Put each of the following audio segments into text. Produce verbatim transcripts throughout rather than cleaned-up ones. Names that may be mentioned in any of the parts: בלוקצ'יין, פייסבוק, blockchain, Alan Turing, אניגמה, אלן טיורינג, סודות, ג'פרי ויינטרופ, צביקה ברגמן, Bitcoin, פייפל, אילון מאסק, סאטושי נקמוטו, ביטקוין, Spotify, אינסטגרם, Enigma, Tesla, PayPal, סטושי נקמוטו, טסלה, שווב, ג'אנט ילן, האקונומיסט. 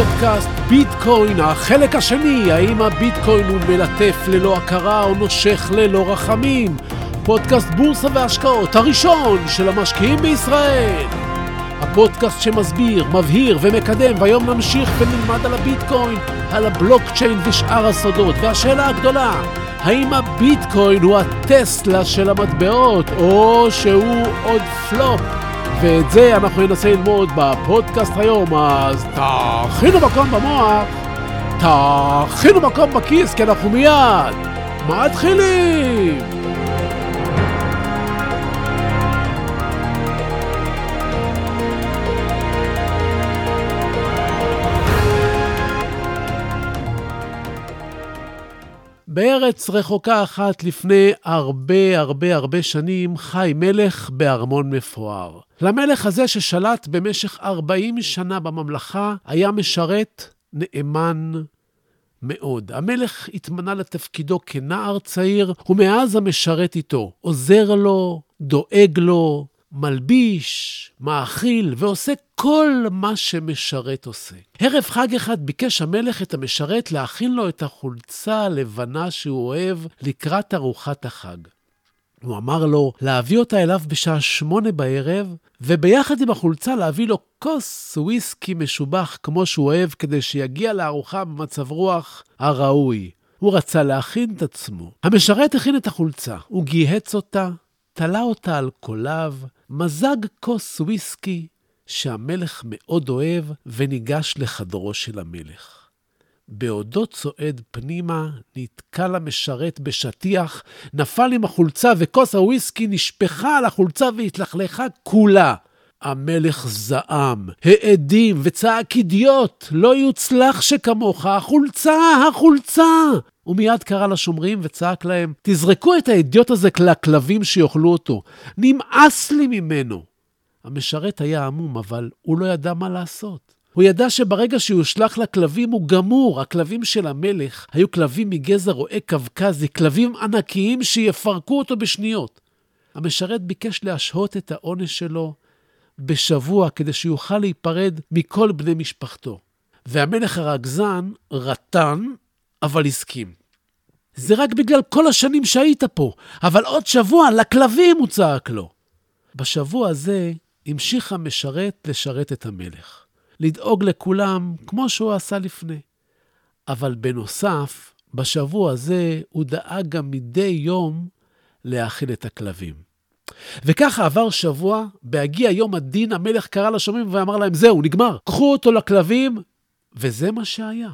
לפודקאסט ביטקוין, החלק השני, האם הביטקוין הוא מלטף ללא הכרה או נושך ללא רחמים? פודקאסט בורסה והשקעות הראשון של המשקיעים בישראל. הפודקאסט שמסביר, מבהיר ומקדם, והיום נמשיך ונלמד על הביטקוין, על הבלוקצ'יין ושאר הסודות. והשאלה הגדולה, האם הביטקוין הוא הטסלה של המטבעות או שהוא עוד פלופ? ואת זה אנחנו ננסה ללמוד בפודקאסט היום, אז תאכינו מקום במוח, תאכינו מקום בכיס, כי אנחנו מיד מתחילים. בארץ רחוקה אחת לפני הרבה הרבה הרבה שנים חי מלך בארמון מפואר. למלך הזה ששלט במשך ארבעים שנה בממלכה היה משרת נאמן מאוד. המלך התמנה לתפקידו כנער צעיר, ומאז המשרת איתו, עוזר לו, דואג לו, מלביש, מאכיל ועושה כל מה שמשרת עושה. ערב חג אחד ביקש המלך את המשרת להכין לו את החולצה הלבנה שהוא אוהב לקראת ארוחת החג. הוא אמר לו להביא אותה אליו בשעה שמונה בערב, וביחד עם החולצה להביא לו כוס וויסקי משובח כמו שהוא אוהב, כדי שיגיע לארוחה במצב רוח הראוי. הוא רצה להכין את עצמו. המשרת הכין את החולצה, הוא גייהץ אותה, תלה אותה על קוליו, מזג כוס וויסקי שהמלך מאוד אוהב, וניגש לחדרו של המלך. בעודו צועד פנימה, נתקל המשרת בשטיח, נפל עם החולצה וכוס הוויסקי נשפכה על החולצה והתלכלכה כולה. המלך זעם, העדים וצעק אידיוט, לא יוצלח שכמוך, החולצה, החולצה! ומיד קרא לשומרים וצעק להם, תזרקו את האידיוט הזה לכלבים שיאכלו אותו, נמאס לי ממנו. המשרת היה עמום, אבל הוא לא ידע מה לעשות. הוא ידע שברגע שיושלח לכלבים הוא גמור. הכלבים של המלך היו כלבים מגזע רועה קווקזי, כלבים ענקיים שיפרקו אותו בשניות. המשרת ביקש להשהות את העונש שלו בשבוע כדי שיוכל להיפרד מכל בני משפחתו. והמלך הרגזן רטן, אבל הסכים. זה רק בגלל כל השנים שהיית פה, אבל עוד שבוע לכלבים, הוא צעק לו. בשבוע הזה המשיך המשרת לשרת את המלך, לדאוג לכולם כמו שהוא עשה לפני. אבל בנוסף, בשבוע הזה הוא דאג גם מדי יום להאכיל את הכלבים. וככה עבר שבוע, בהגיע יום הדין, המלך קרא לשומרים ואמר להם, זהו, נגמר, קחו אותו לכלבים, וזה מה שהיה.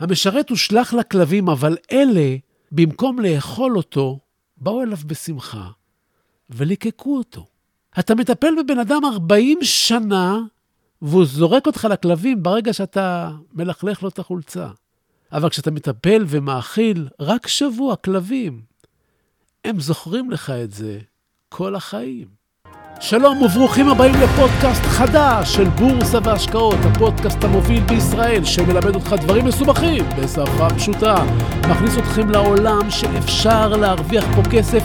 המשרת הושלך לכלבים, אבל אלה, במקום לאכול אותו, באו אליו בשמחה, וליקקו אותו. אתה מטפל בבן אדם ארבעים שנה, והוא זורק אותך לכלבים ברגע שאתה מלכלך לו את החולצה. אבל כשאתה מטפל ומאכיל רק שבוע כלבים, הם זוכרים לך את זה כל החיים. שלום וברוכים הבאים לפודקאסט חדש של בורסה והשקעות, הפודקאסט המוביל בישראל שמלמד אותך דברים מסובכים בשפה פשוטה. מכניס אתכם לעולם שאפשר להרוויח פה כסף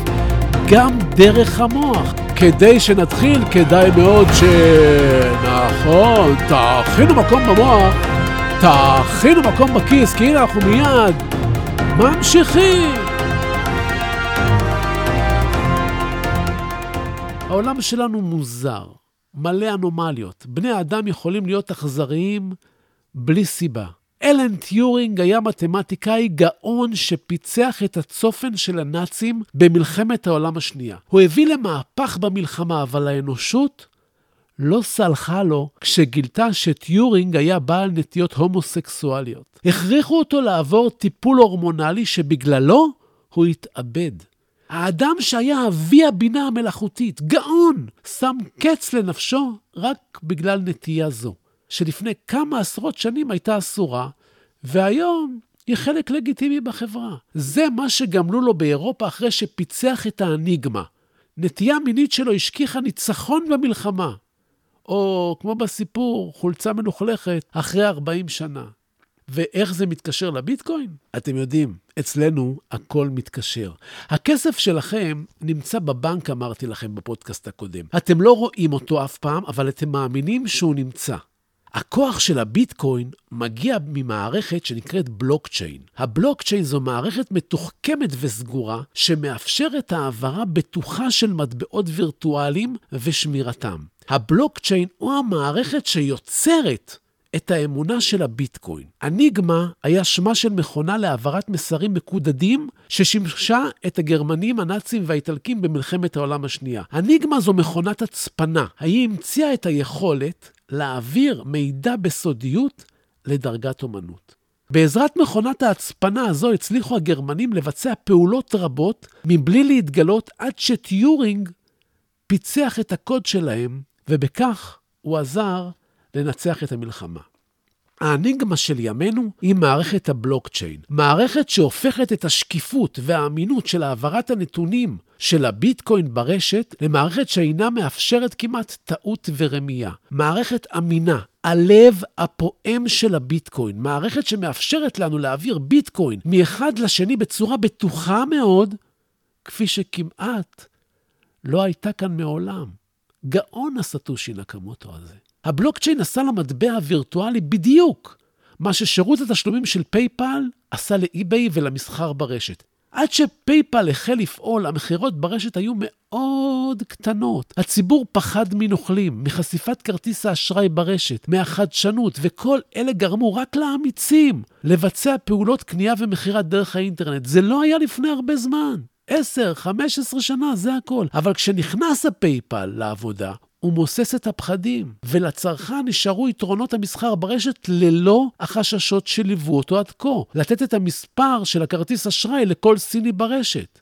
גם דרך המוח. כדי שנתחיל, כדאי מאוד ש... נכון, תאכינו מקום במוח, תאכינו מקום בכיס, כי הנה אנחנו מיד ממשיכים. העולם שלנו מוזר, מלא אנומליות. בני האדם יכולים להיות אכזריים בלי סיבה. אלן טיורינג היה מתמטיקאי גאון שפיצח את הצופן של הנאצים במלחמת העולם השנייה. הוא הביא למהפך במלחמה, אבל האנושות לא סלחה לו כשגילתה שטיורינג היה בעל נטיות הומוסקסואליות. הכריחו אותו לעבור טיפול הורמונלי שבגללו הוא התאבד. האדם שהיה אבי הבינה המלאכותית, גאון, שם קץ לנפשו רק בגלל נטייה זו, שלפני כמה עשרות שנים הייתה אסורה, והיום היא חלק לגיטימי בחברה. זה מה שגמלו לו באירופה אחרי שפיצח את האניגמה. נטייה מינית שלו השכיחה ניצחון במלחמה, או כמו בסיפור, חולצה מלוכלכת אחרי ארבעים שנה. ואיך זה מתקשר לביטקוין? אתם יודעים, אצלנו הכל מתקשר. הכסף שלכם נמצא בבנק, אמרתי לכם בפודקאסט הקודם. אתם לא רואים אותו אף פעם, אבל אתם מאמינים שהוא נמצא. הכוח של הביטקוין מגיע ממערכת שנקראת בלוקצ'יין. הבלוקצ'יין זו מערכת מתוחכמת וסגורה שמאפשרת העברה בטוחה של מטבעות וירטואליים ושמירתם. הבלוקצ'יין הוא המערכת שיוצרת את האמונה של הביטקוין. אניגמה היה שמה של מכונה להעברת מסרים מקודדים ששימשה את הגרמנים, הנאצים והאיטלקים במלחמת העולם השנייה. אניגמה זו מכונת הצפנה. היא המציאה את היכולת להעביר מידע בסודיות לדרגת אומנות. בעזרת מכונת ההצפנה הזו הצליחו הגרמנים לבצע פעולות רבות מבלי להתגלות, עד שטיורינג פיצח את הקוד שלהם, ובכך הוא עזר לנצח את המלחמה. האניגמה של ימינו היא מערכת הבלוקצ'יין, מערכת שהופכת את השקיפות והאמינות של העברת הנתונים של הביטקוין ברשת למערכת שאינה מאפשרת כמעט טעות ורמייה. מערכת אמינה, הלב הפועם של הביטקוין, מערכת שמאפשרת לנו להעביר ביטקוין מאחד לשני בצורה בטוחה מאוד, כפי שכמעט לא הייתה כאן מעולם. גאון הסטושי נקמוטו הזה. הבלוקצ'יין עשה למטבע הווירטואלי בדיוק מה ששירות התשלומים של פייפל עשה לאי-ביי ולמסחר ברשת. עד שפייפל החל לפעול, המחירות ברשת היו מאוד קטנות. הציבור פחד מנוכלים, מחשיפת כרטיס האשראי ברשת, מהחדשנות, וכל אלה גרמו רק לאמיצים לבצע פעולות קנייה ומחירת דרך האינטרנט. זה לא היה לפני הרבה זמן. עשר, חמש עשרה שנה, זה הכל. אבל כשנכנס הפייפל לעבודה, הוא מוסס את הפחדים, ולצרכן נשארו יתרונות המסחר ברשת ללא החששות שליוו אותו עד כה. לתת את המספר של הכרטיס אשראי לכל סיני ברשת.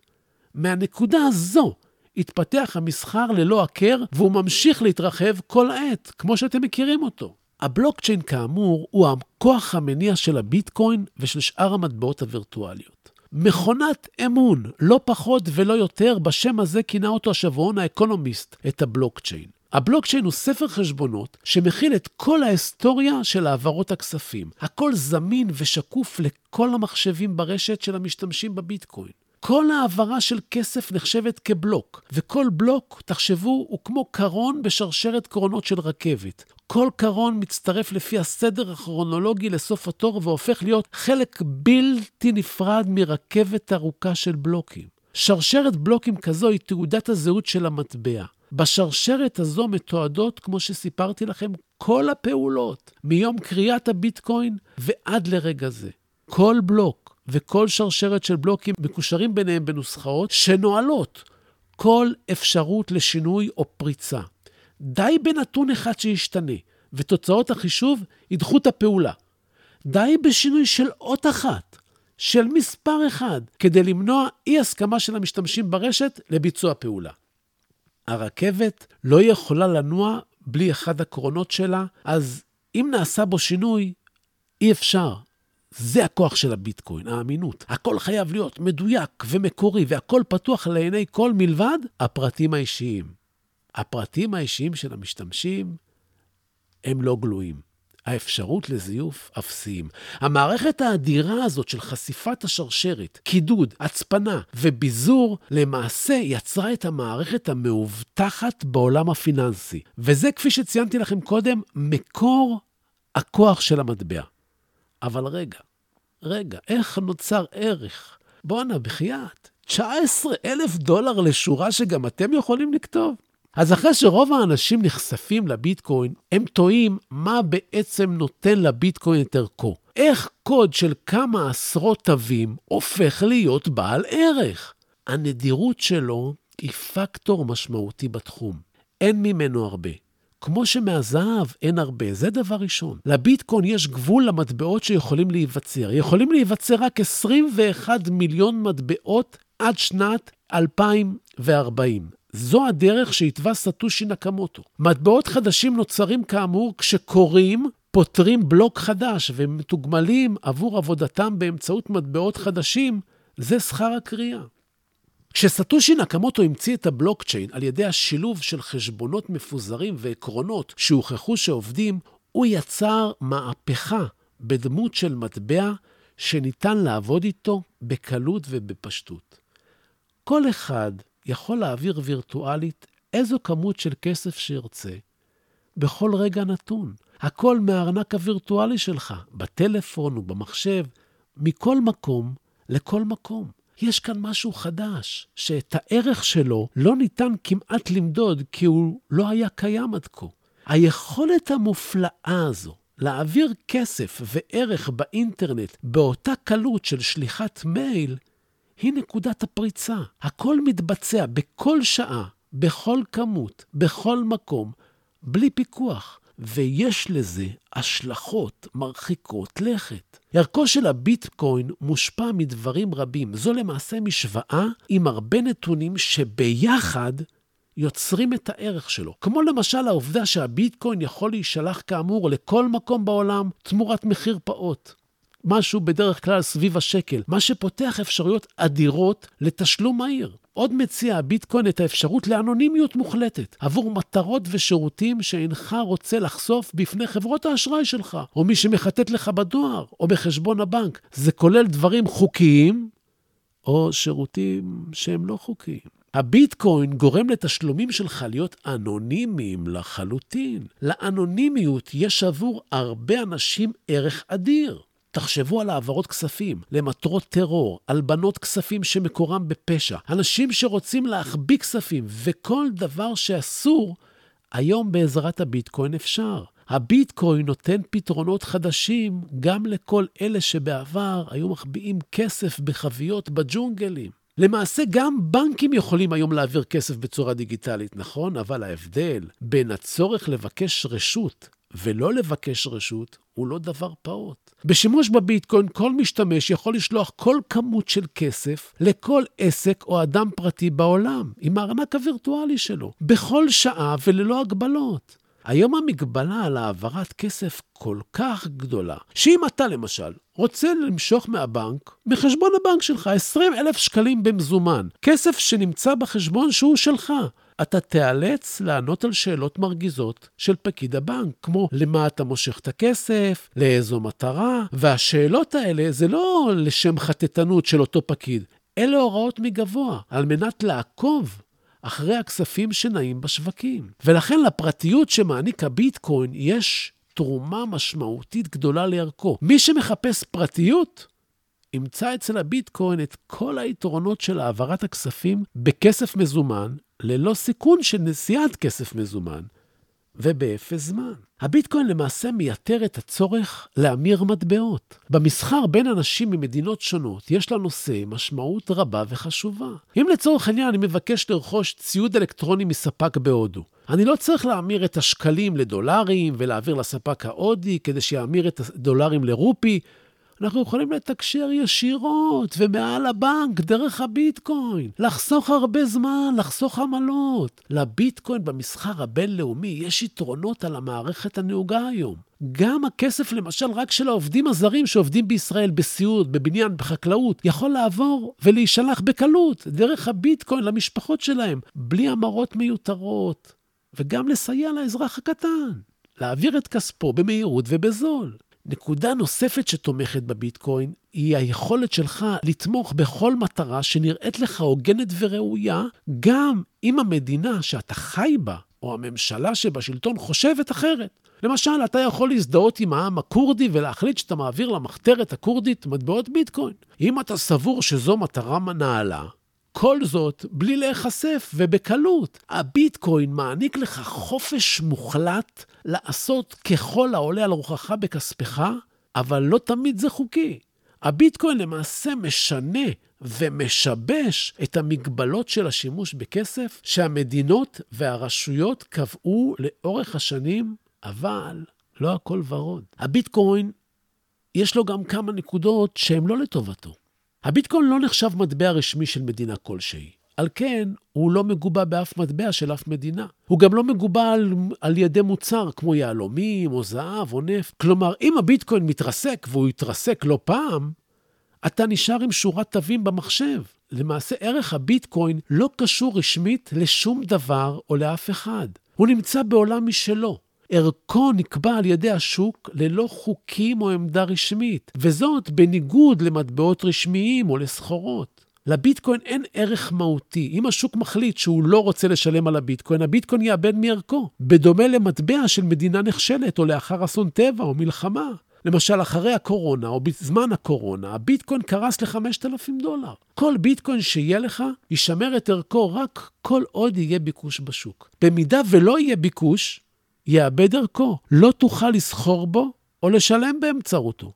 מהנקודה הזו התפתח המסחר ללא הכר, והוא ממשיך להתרחב כל העת, כמו שאתם מכירים אותו. הבלוקצ'יין כאמור הוא הכוח המניע של הביטקוין ושל שאר המטבעות הווירטואליות. מכונת אמון, לא פחות ולא יותר, בשם הזה כינה אותו השבועון האקונומיסט את הבלוקצ'יין. הבלוקצ'יין הוא ספר חשבונות שמכיל את כל ההיסטוריה של העברות הכספים. הכל זמין ושקוף לכל המחשבים ברשת של המשתמשים בביטקוין. כל העברה של כסף נחשבת כבלוק, וכל בלוק, תחשבו, הוא כמו קרון בשרשרת קרונות של רכבת. כל קרון מצטרף לפי הסדר הכרונולוגי לסוף התור והופך להיות חלק בלתי נפרד מרכבת ארוכה של בלוקים. שרשרת בלוקים כזו היא תעודת הזהות של המטבע. בשרשרת הזו מתועדות, כמו שסיפרתי לכם, כל הפעולות, מיום קריאת הביטקוין ועד לרגע זה. כל בלוק וכל שרשרת של בלוקים מקושרים ביניהם בנוסחאות שנועלות כל אפשרות לשינוי או פריצה. די בנתון אחד שישתנה, ותוצאות החישוב ידחו את הפעולה. די בשינוי של אות אחת, של מספר אחד, כדי למנוע אי הסכמה של המשתמשים ברשת לביצוע פעולה. הרכבת לא יכולה לנוע בלי אחד הקרונות שלה, אז אם נעשה בו שינוי, אי אפשר. זה הכוח של הביטקוין, האמינות. הכל חייב להיות מדויק ומקורי, והכל פתוח לעיני כל מלבד הפרטים האישיים. הפרטים האישיים של המשתמשים הם לא גלויים. האפשרות לזיוף אפסיים. המערכת האדירה הזאת של חשיפת השרשרת, קידוד, הצפנה וביזור, למעשה יצרה את המערכת המאובטחת בעולם הפיננסי. וזה, כפי שציינתי לכם קודם, מקור הכוח של המטבע. אבל רגע, רגע, איך נוצר ערך? בואנה, בחייאת, תשע עשרה אלף דולר לשורה שגם אתם יכולים לכתוב? אז אחרי שרוב האנשים נחשפים לביטקוין, הם טועים מה בעצם נותן לביטקוין את ערכו. איך קוד של כמה עשרות תווים הופך להיות בעל ערך? הנדירות שלו היא פקטור משמעותי בתחום. אין ממנו הרבה. כמו שמהזהב אין הרבה, זה דבר ראשון. לביטקוין יש גבול למטבעות שיכולים להיווצר. יכולים להיווצר רק עשרים ואחד מיליון מטבעות עד שנת אלפיים וארבעים. זו הדרך שהתווה סטושי נקמוטו. מטבעות חדשים נוצרים כאמור כשקוראים, פותרים בלוק חדש ומתוגמלים עבור עבודתם באמצעות מטבעות חדשים, זה שכר הקריאה. כשסטושי נקמוטו המציא את הבלוקצ'יין על ידי השילוב של חשבונות מפוזרים ועקרונות שהוכחו שעובדים, הוא יצר מהפכה בדמות של מטבע שניתן לעבוד איתו בקלות ובפשטות. כל אחד יכול להעביר וירטואלית איזו כמות של כסף שירצה, בכל רגע נתון. הכל מהארנק הווירטואלי שלך, בטלפון ובמחשב, מכל מקום לכל מקום. יש כאן משהו חדש, שאת הערך שלו לא ניתן כמעט למדוד, כי הוא לא היה קיים עד כה. היכולת המופלאה הזו, להעביר כסף וערך באינטרנט באותה קלות של שליחת מייל, היא נקודת הפריצה. הכל מתבצע בכל שעה, בכל כמות, בכל מקום, בלי פיקוח. ויש לזה השלכות מרחיקות לכת. ערכו של הביטקוין מושפע מדברים רבים. זו למעשה משוואה עם הרבה נתונים שביחד יוצרים את הערך שלו. כמו למשל העובדה שהביטקוין יכול להישלח כאמור לכל מקום בעולם תמורת מחיר פעוט. משהו בדרך כלל סביב השקל, מה שפותח אפשרויות אדירות לתשלום מהיר. עוד מציע הביטקוין את האפשרות לאנונימיות מוחלטת, עבור מטרות ושירותים שאינך רוצה לחשוף בפני חברות האשראי שלך, או מי שמחטט לך בדואר, או בחשבון הבנק. זה כולל דברים חוקיים, או שירותים שהם לא חוקיים. הביטקוין גורם לתשלומים שלך להיות אנונימיים לחלוטין. לאנונימיות יש עבור הרבה אנשים ערך אדיר. תחשבו על העברות כספים, למטרות טרור, הלבנות כספים שמקורם בפשע, אנשים שרוצים להחביא כספים, וכל דבר שאסור, היום בעזרת הביטקוין אפשר. הביטקוין נותן פתרונות חדשים גם לכל אלה שבעבר היו מחביאים כסף בחביות בג'ונגלים. למעשה גם בנקים יכולים היום להעביר כסף בצורה דיגיטלית, נכון? אבל ההבדל בין הצורך לבקש רשות ולא לבקש רשות הוא לא דבר פעוט. בשימוש בביטקוין כל משתמש יכול לשלוח כל כמות של כסף לכל עסק או אדם פרטי בעולם, עם הארנק הווירטואלי שלו, בכל שעה וללא הגבלות. היום המגבלה על העברת כסף כל כך גדולה, שאם אתה למשל רוצה למשוך מהבנק, מחשבון הבנק שלך עשרים אלף שקלים במזומן, כסף שנמצא בחשבון שהוא שלך, אתה תיאלץ לענות על שאלות מרגיזות של פקיד הבנק, כמו למה אתה מושך את הכסף, לאיזו מטרה, והשאלות האלה זה לא לשם חטטנות של אותו פקיד, אלה הוראות מגבוה, על מנת לעקוב אחרי הכספים שנעים בשווקים. ולכן לפרטיות שמעניק הביטקוין יש תרומה משמעותית גדולה לערכו. מי שמחפש פרטיות, ימצא אצל הביטקוין את כל היתרונות של העברת הכספים בכסף מזומן, ללא סיכון של נשיאת כסף מזומן, ובאפס זמן. הביטקוין למעשה מייתר את הצורך להמיר מטבעות. במסחר בין אנשים ממדינות שונות יש לנושא משמעות רבה וחשובה. אם לצורך העניין אני מבקש לרכוש ציוד אלקטרוני מספק בהודו, אני לא צריך להמיר את השקלים לדולרים ולהעביר לספק ההודי כדי שיאמיר את הדולרים לרופי. אנחנו יכולים לתקשר ישירות ומעל הבנק דרך הביטקוין. לחסוך הרבה זמן, לחסוך עמלות. לביטקוין במסחר הבינלאומי יש יתרונות על המערכת הנהוגה היום. גם הכסף למשל רק של העובדים הזרים שעובדים בישראל בסיעוד, בבניין, בחקלאות, יכול לעבור ולהישלח בקלות דרך הביטקוין למשפחות שלהם, בלי אמרות מיותרות, וגם לסייע לאזרח הקטן, להעביר את כספו במהירות ובזול. נקודה נוספת שתומכת בביטקוין היא היכולת שלך לתמוך בכל מטרה שנראית לך הוגנת וראויה, גם אם המדינה שאתה חי בה או הממשלה שבשלטון חושבת אחרת. למשל, אתה יכול להזדהות עם העם הכורדי ולהחליט שאתה מעביר למחתרת הכורדית מטבעות ביטקוין. אם אתה סבור שזו מטרה מנהלה, כל זאת בלי להיחשף ובקלות. הביטקוין מעניק לך חופש מוחלט לעשות ככל העולה על רוחך בכספך, אבל לא תמיד זה חוקי. הביטקוין למעשה משנה ומשבש את המגבלות של השימוש בכסף שהמדינות והרשויות קבעו לאורך השנים, אבל לא הכל ורוד. הביטקוין יש לו גם כמה נקודות שהן לא לטובתו. הביטקוין לא נחשב מטבע רשמי של מדינה כלשהי. על כן, הוא לא מגובה באף מטבע של אף מדינה. הוא גם לא מגובה על, על ידי מוצר כמו יהלומים או זהב או נפט. כלומר, אם הביטקוין מתרסק והוא יתרסק לא פעם, אתה נשאר עם שורת תווים במחשב. למעשה, ערך הביטקוין לא קשור רשמית לשום דבר או לאף אחד. הוא נמצא בעולם משלו. ערכו נקבע על ידי השוק ללא חוקים או עמדה רשמית, וזאת בניגוד למטבעות רשמיים או לסחורות. לביטקוין אין ערך מהותי. אם השוק מחליט שהוא לא רוצה לשלם על הביטקוין, הביטקוין יאבד מערכו. בדומה למטבע של מדינה נכשלת, או לאחר אסון טבע, או מלחמה. למשל, אחרי הקורונה, או בזמן הקורונה, הביטקוין קרס ל-חמשת אלפים דולר. כל ביטקוין שיהיה לך, יישמר את ערכו רק כל עוד יהיה ביקוש בשוק. במידה ולא יהיה ביקוש, יאבד ערכו. לא תוכל לסחור בו, או לשלם באמצעותו.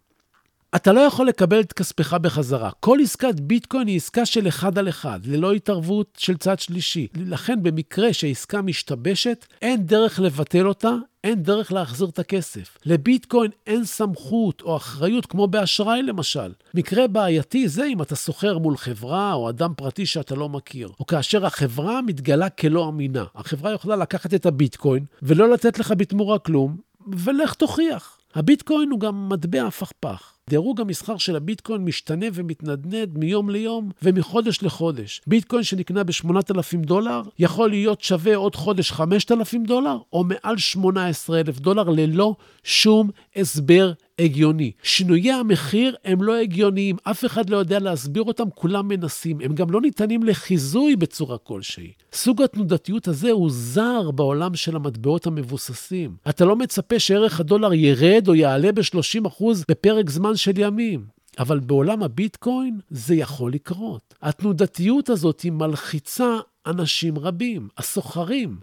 אתה לא יכול לקבל את כספך בחזרה. כל עסקת ביטקוין היא עסקה של אחד על אחד, ללא התערבות של צד שלישי. לכן במקרה שהעסקה משתבשת, אין דרך לבטל אותה, אין דרך להחזיר את הכסף. לביטקוין אין סמכות או אחריות כמו באשראי למשל. מקרה בעייתי זה אם אתה סוחר מול חברה או אדם פרטי שאתה לא מכיר, או כאשר החברה מתגלה כלא אמינה. החברה יכולה לקחת את הביטקוין ולא לתת לך בתמורה כלום, ולך תוכיח. הביטקוין הוא גם מטבע הפכפך. דירוג המסחר של הביטקוין משתנה ומתנדנד מיום ליום ומחודש לחודש. ביטקוין שנקנה ב-שמונת אלפים דולר יכול להיות שווה עוד חודש חמשת אלפים דולר או מעל שמונה עשרה אלף דולר ללא שום הסבר הגיוני. שינויי המחיר הם לא הגיוניים, אף אחד לא יודע להסביר אותם, כולם מנסים, הם גם לא ניתנים לחיזוי בצורה כלשהי. סוג התנודתיות הזה הוא זר בעולם של המטבעות המבוססים. אתה לא מצפה שערך הדולר ירד או יעלה ב-שלושים אחוז בפרק זמן של ימים, אבל בעולם הביטקוין זה יכול לקרות. התנודתיות הזאת היא מלחיצה אנשים רבים, הסוחרים.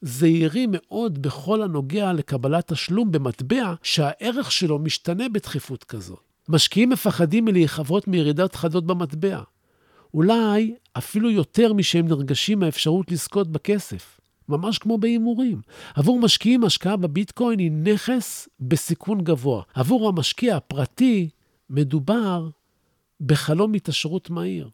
זהירים מאוד בכל הנוגע לקבלת השלום במטבע שהערך שלו משתנה בדחיפות כזאת. משקיעים מפחדים מלהיחוות מירידות חדות במטבע. אולי אפילו יותר משהם נרגשים מהאפשרות לזכות בכסף. ממש כמו באימורים. עבור משקיעים השקעה בביטקוין היא נכס בסיכון גבוה. עבור המשקיע הפרטי מדובר בחלום התעשרות מהיר.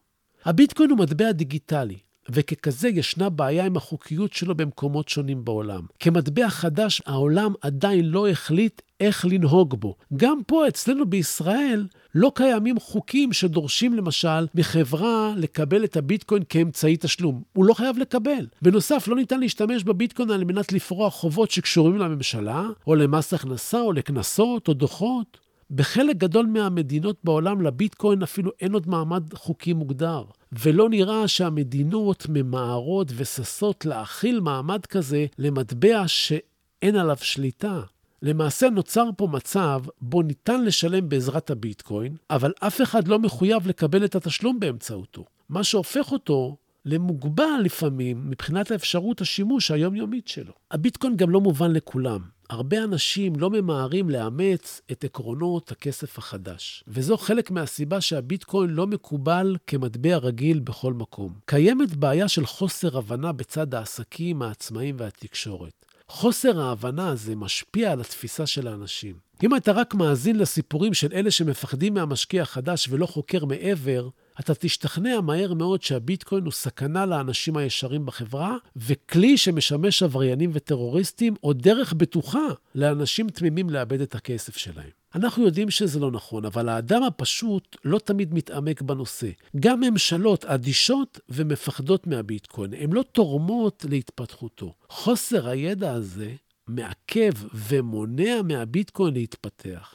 הביטקוין הוא מטבע דיגיטלי. וככזה ישנה בעיה עם החוקיות שלו במקומות שונים בעולם. כמטבע חדש, העולם עדיין לא החליט איך לנהוג בו. גם פה אצלנו בישראל לא קיימים חוקים שדורשים למשל מחברה לקבל את הביטקוין כאמצעי תשלום. הוא לא חייב לקבל. בנוסף, לא ניתן להשתמש בביטקוין על מנת לפרוע חובות שקשורים לממשלה, או למס הכנסה, או לכנסות, או דוחות. בחלק גדול מהמדינות בעולם לביטקוין אפילו אין עוד מעמד חוקי מוגדר. ולא נראה שהמדינות ממהרות וססות להכיל מעמד כזה למטבע שאין עליו שליטה. למעשה נוצר פה מצב בו ניתן לשלם בעזרת הביטקוין, אבל אף אחד לא מחויב לקבל את התשלום באמצעותו. מה שהופך אותו למוגבל לפעמים מבחינת האפשרות השימוש היומיומית שלו. הביטקוין גם לא מובן לכולם. הרבה אנשים לא ממהרים לאמץ את עקרונות הכסף החדש. וזו חלק מהסיבה שהביטקוין לא מקובל כמטבע רגיל בכל מקום. קיימת בעיה של חוסר הבנה בצד העסקים, העצמאים והתקשורת. חוסר ההבנה הזה משפיע על התפיסה של האנשים. אם אתה רק מאזין לסיפורים של אלה שמפחדים מהמשקיע החדש ולא חוקר מעבר, אתה תשתכנע מהר מאוד שהביטקוין הוא סכנה לאנשים הישרים בחברה, וכלי שמשמש עבריינים וטרוריסטים, או דרך בטוחה לאנשים תמימים לאבד את הכסף שלהם. אנחנו יודעים שזה לא נכון, אבל האדם הפשוט לא תמיד מתעמק בנושא. גם ממשלות אדישות ומפחדות מהביטקוין, הן לא תורמות להתפתחותו. חוסר הידע הזה מעכב ומונע מהביטקוין להתפתח.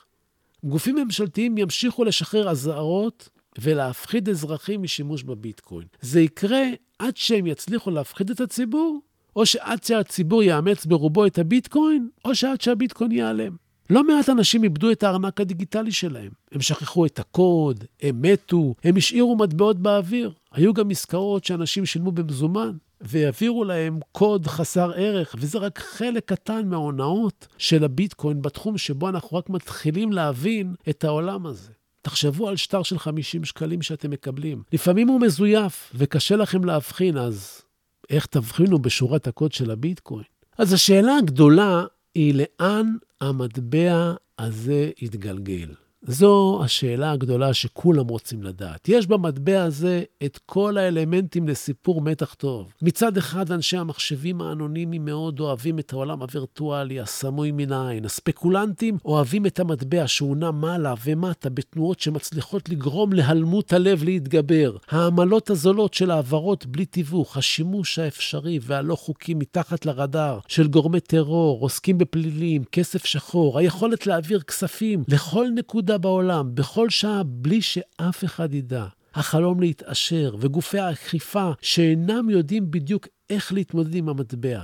גופים ממשלתיים ימשיכו לשחרר אזהרות, ולהפחיד אזרחים משימוש בביטקוין. זה יקרה עד שהם יצליחו להפחיד את הציבור, או שעד שהציבור יאמץ ברובו את הביטקוין, או שעד שהביטקוין ייעלם. לא מעט אנשים איבדו את הארנק הדיגיטלי שלהם. הם שכחו את הקוד, הם מתו, הם השאירו מטבעות באוויר. היו גם עסקאות שאנשים שילמו במזומן, והעבירו להם קוד חסר ערך, וזה רק חלק קטן מההונאות של הביטקוין בתחום שבו אנחנו רק מתחילים להבין את העולם הזה. תחשבו על שטר של חמישים שקלים שאתם מקבלים. לפעמים הוא מזויף וקשה לכם להבחין, אז איך תבחינו בשורת הקוד של הביטקוין? אז השאלה הגדולה היא לאן המטבע הזה יתגלגל. זו השאלה הגדולה שכולם רוצים לדעת. יש במטבע הזה את כל האלמנטים לסיפור מתח טוב. מצד אחד, אנשי המחשבים האנונימיים מאוד אוהבים את העולם הווירטואלי, הסמוי מן העין. הספקולנטים אוהבים את המטבע שעונה מעלה ומטה בתנועות שמצליחות לגרום להלמות הלב להתגבר. העמלות הזולות של העברות בלי תיווך, השימוש האפשרי והלא חוקי מתחת לרדאר של גורמי טרור, עוסקים בפלילים, כסף שחור, היכולת להעביר כספים לכל נקודה בעולם, בכל שעה, בלי שאף אחד ידע. החלום להתעשר וגופי האכיפה שאינם יודעים בדיוק איך להתמודד עם המטבע.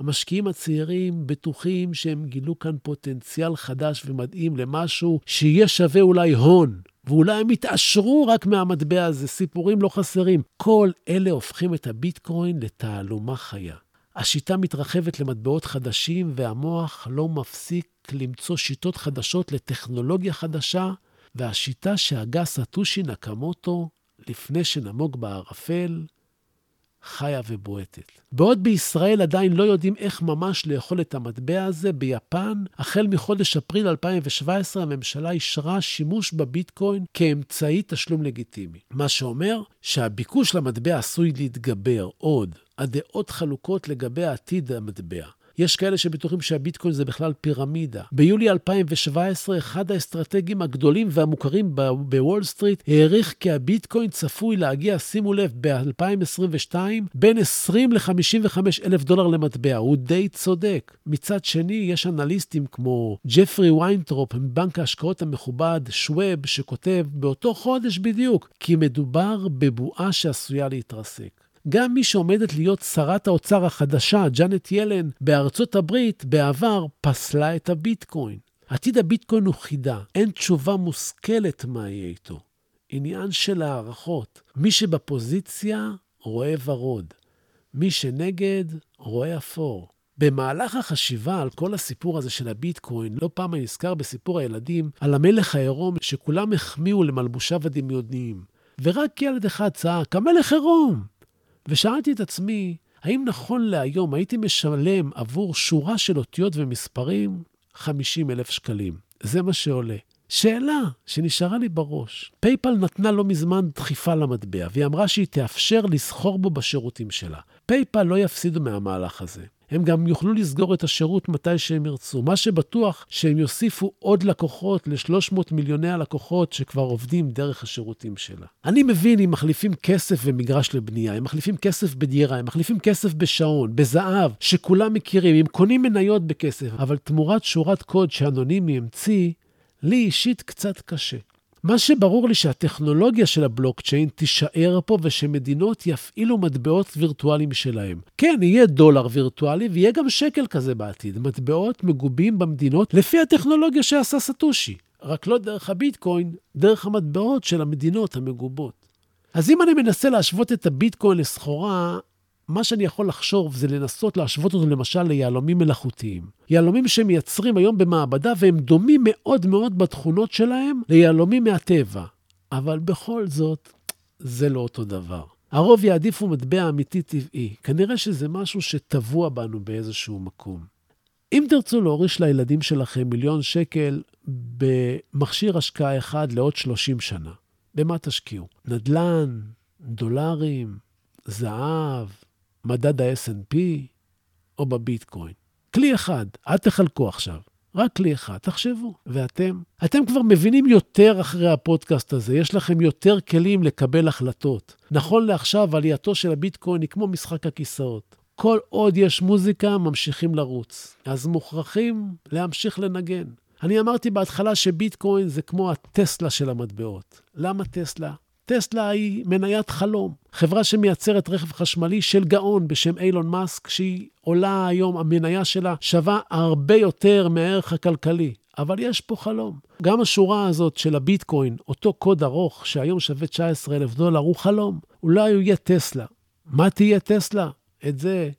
המשקיעים הצעירים בטוחים שהם גילו כאן פוטנציאל חדש ומדהים למשהו שיהיה שווה אולי הון, ואולי הם יתעשרו רק מהמטבע הזה, סיפורים לא חסרים. כל אלה הופכים את הביטקוין לתעלומה חיה. השיטה מתרחבת למטבעות חדשים והמוח לא מפסיק למצוא שיטות חדשות לטכנולוגיה חדשה, והשיטה שהגה סאטושי נקמוטו לפני שנמוג בערפל, חיה ובועטת. בעוד בישראל עדיין לא יודעים איך ממש לאכול את המטבע הזה, ביפן, החל מחודש אפריל אלפיים שבע עשרה, הממשלה אישרה שימוש בביטקוין כאמצעי תשלום לגיטימי. מה שאומר שהביקוש למטבע עשוי להתגבר עוד, הדעות חלוקות לגבי העתיד המטבע. יש כאלה שבטוחים שהביטקוין זה בכלל פירמידה. ביולי אלפיים שבע עשרה, אחד האסטרטגים הגדולים והמוכרים בוול סטריט העריך כי הביטקוין צפוי להגיע, שימו לב, ב-אלפיים עשרים ושתיים, בין עשרים ל-חמישים וחמישה אלף דולר למטבע. הוא די צודק. מצד שני, יש אנליסטים כמו ג'פרי ויינטרופ, מבנק ההשקעות המכובד, שווב, שכותב באותו חודש בדיוק, כי מדובר בבועה שעשויה להתרסק. גם מי שעומדת להיות שרת האוצר החדשה, ג'אנט ילן, בארצות הברית, בעבר, פסלה את הביטקוין. עתיד הביטקוין הוא חידה, אין תשובה מושכלת מה יהיה איתו. עניין של הערכות. מי שבפוזיציה רואה ורוד, מי שנגד רואה אפור. במהלך החשיבה על כל הסיפור הזה של הביטקוין, לא פעם אני נזכר בסיפור הילדים על המלך העירום שכולם החמיאו למלבושיו הדמיוניים. ורק ילד אחד צעק, המלך עירום! ושאלתי את עצמי, האם נכון להיום הייתי משלם עבור שורה של אותיות ומספרים חמישים אלף שקלים? זה מה שעולה. שאלה שנשארה לי בראש. פייפל נתנה לא מזמן דחיפה למטבע, והיא אמרה שהיא תאפשר לסחור בו בשירותים שלה. פייפל לא יפסידו מהמהלך הזה. הם גם יוכלו לסגור את השירות מתי שהם ירצו. מה שבטוח שהם יוסיפו עוד לקוחות ל-שלוש מאות מיליוני הלקוחות שכבר עובדים דרך השירותים שלה. אני מבין, הם מחליפים כסף ומגרש לבנייה, הם מחליפים כסף בדירה, הם מחליפים כסף בשעון, בזהב, שכולם מכירים, הם קונים מניות בכסף, אבל תמורת שורת קוד שאנונימי המציא, לי אישית קצת קשה. מה שברור לי שהטכנולוגיה של הבלוקצ'יין תישאר פה ושמדינות יפעילו מטבעות וירטואליים שלהם. כן, יהיה דולר וירטואלי ויהיה גם שקל כזה בעתיד. מטבעות מגובים במדינות לפי הטכנולוגיה שעשה סאטושי. רק לא דרך הביטקוין, דרך המטבעות של המדינות המגובות. אז אם אני מנסה להשוות את הביטקוין לסחורה, מה שאני יכול לחשוב זה לנסות להשוות אותו למשל ליהלומים מלאכותיים. יהלומים שמייצרים היום במעבדה והם דומים מאוד מאוד בתכונות שלהם ליהלומים מהטבע. אבל בכל זאת, זה לא אותו דבר. הרוב יעדיפו מטבע אמיתי טבעי. כנראה שזה משהו שטבוע בנו באיזשהו מקום. אם תרצו להוריש לילדים שלכם מיליון שקל במכשיר השקעה אחד לעוד שלושים שנה, במה תשקיעו? נדלן, דולרים, זהב, מדד ה-אס אנד פי או בביטקוין. כלי אחד, אל תחלקו עכשיו, רק כלי אחד, תחשבו. ואתם? אתם כבר מבינים יותר אחרי הפודקאסט הזה, יש לכם יותר כלים לקבל החלטות. נכון לעכשיו, עלייתו של הביטקוין היא כמו משחק הכיסאות. כל עוד יש מוזיקה, ממשיכים לרוץ. אז מוכרחים להמשיך לנגן. אני אמרתי בהתחלה שביטקוין זה כמו הטסלה של המטבעות. למה טסלה? טסלה היא מניית חלום, חברה שמייצרת רכב חשמלי של גאון בשם אילון מאסק, שהיא עולה היום, המניה שלה שווה הרבה יותר מהערך הכלכלי, אבל יש פה חלום. גם השורה הזאת של הביטקוין, אותו קוד ארוך שהיום שווה תשע עשרה אלף דולר, הוא חלום. אולי הוא יהיה טסלה. מה תהיה טסלה? את זה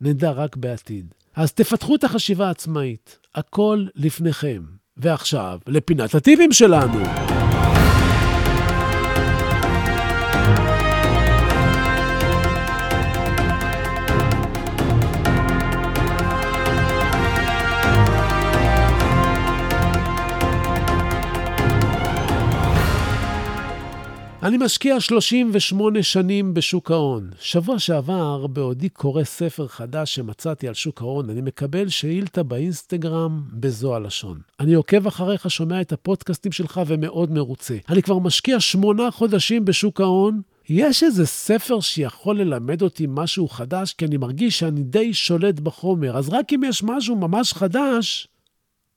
נדע רק בעתיד. אז תפתחו את החשיבה העצמאית, הכל לפניכם. ועכשיו, לפינת הטיפים שלנו. אני משקיע שלושים ושמונה שנים בשוק ההון. שבוע שעבר, בעודי קורא ספר חדש שמצאתי על שוק ההון, אני מקבל שאילתה באינסטגרם בזו הלשון. אני עוקב אחריך, שומע את הפודקאסטים שלך ומאוד מרוצה. אני כבר משקיע שמונה חודשים בשוק ההון. יש איזה ספר שיכול ללמד אותי משהו חדש, כי אני מרגיש שאני די שולט בחומר. אז רק אם יש משהו ממש חדש,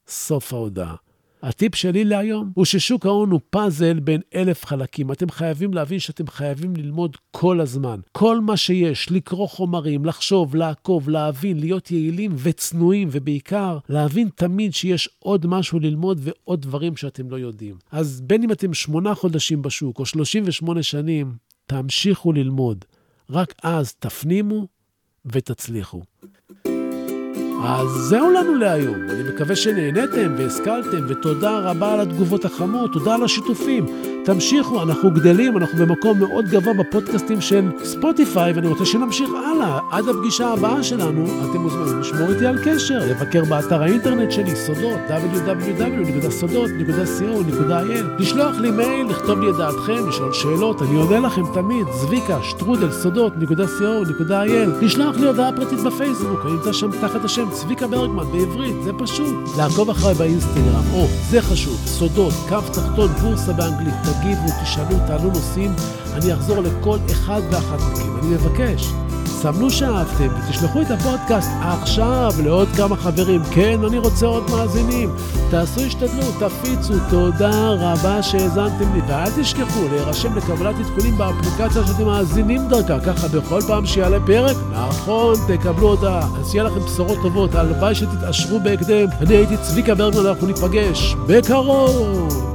סוף ההודעה. הטיפ שלי להיום הוא ששוק ההון הוא פאזל בין אלף חלקים. אתם חייבים להבין שאתם חייבים ללמוד כל הזמן. כל מה שיש, לקרוא חומרים, לחשוב, לעקוב, להבין, להיות יעילים וצנועים, ובעיקר להבין תמיד שיש עוד משהו ללמוד ועוד דברים שאתם לא יודעים. אז בין אם אתם שמונה חודשים בשוק או שלושים ושמונה שנים, תמשיכו ללמוד. רק אז תפנימו ותצליחו. אז זהו לנו להיום. אני מקווה שנהנתם והשכלתם, ותודה רבה על התגובות החמות, תודה על השיתופים. תמשיכו, אנחנו גדלים, אנחנו במקום מאוד גבוה בפודקאסטים של ספוטיפיי, ואני רוצה שנמשיך הלאה. עד הפגישה הבאה שלנו, אתם מוזמנים לשמור איתי על קשר, לבקר באתר האינטרנט שלי, סודות, דאבליו דאבליו דאבליו נקודה סודות נקודה סי או נקודה איי אל, לשלוח לי מייל, לכתוב לי את דעתכם, לשאול שאלות, אני עונה לכם תמיד, צביקה, שטרודל, סודות נקודה סי או נקודה איי אל, לשלוח לי הודעה פרטית בפייסבוק, אני נמצא שם תחת השם צביקה ברגמן, בעברית, זה פשוט. לעקוב אחרי באינסטגרם, או, זה חשוב, סודות, קו תחתון, בורסה באנגלית, תגיבו, תשאלו, תעלו נושאים, אני אחזור לכל אחד ואחת מכם. אני מבקש, סמנו שאהבתם ותשלחו את הפודקאסט עכשיו לעוד כמה חברים. כן, אני רוצה עוד מאזינים. תעשו השתדלות, תפיצו, תודה רבה שהאזנתם לי, ואל תשכחו להירשם לקבלת עדכונים באפליקציה שאתם מאזינים דרכה, ככה בכל פעם שיעלה פרק, נכון, תקבלו הודעה. אז יהיה לכם בשורות טובות, הלוואי שתתעשרו בהקדם. אני הייתי צביקה ברגמן, אנחנו ניפגש בקרוב.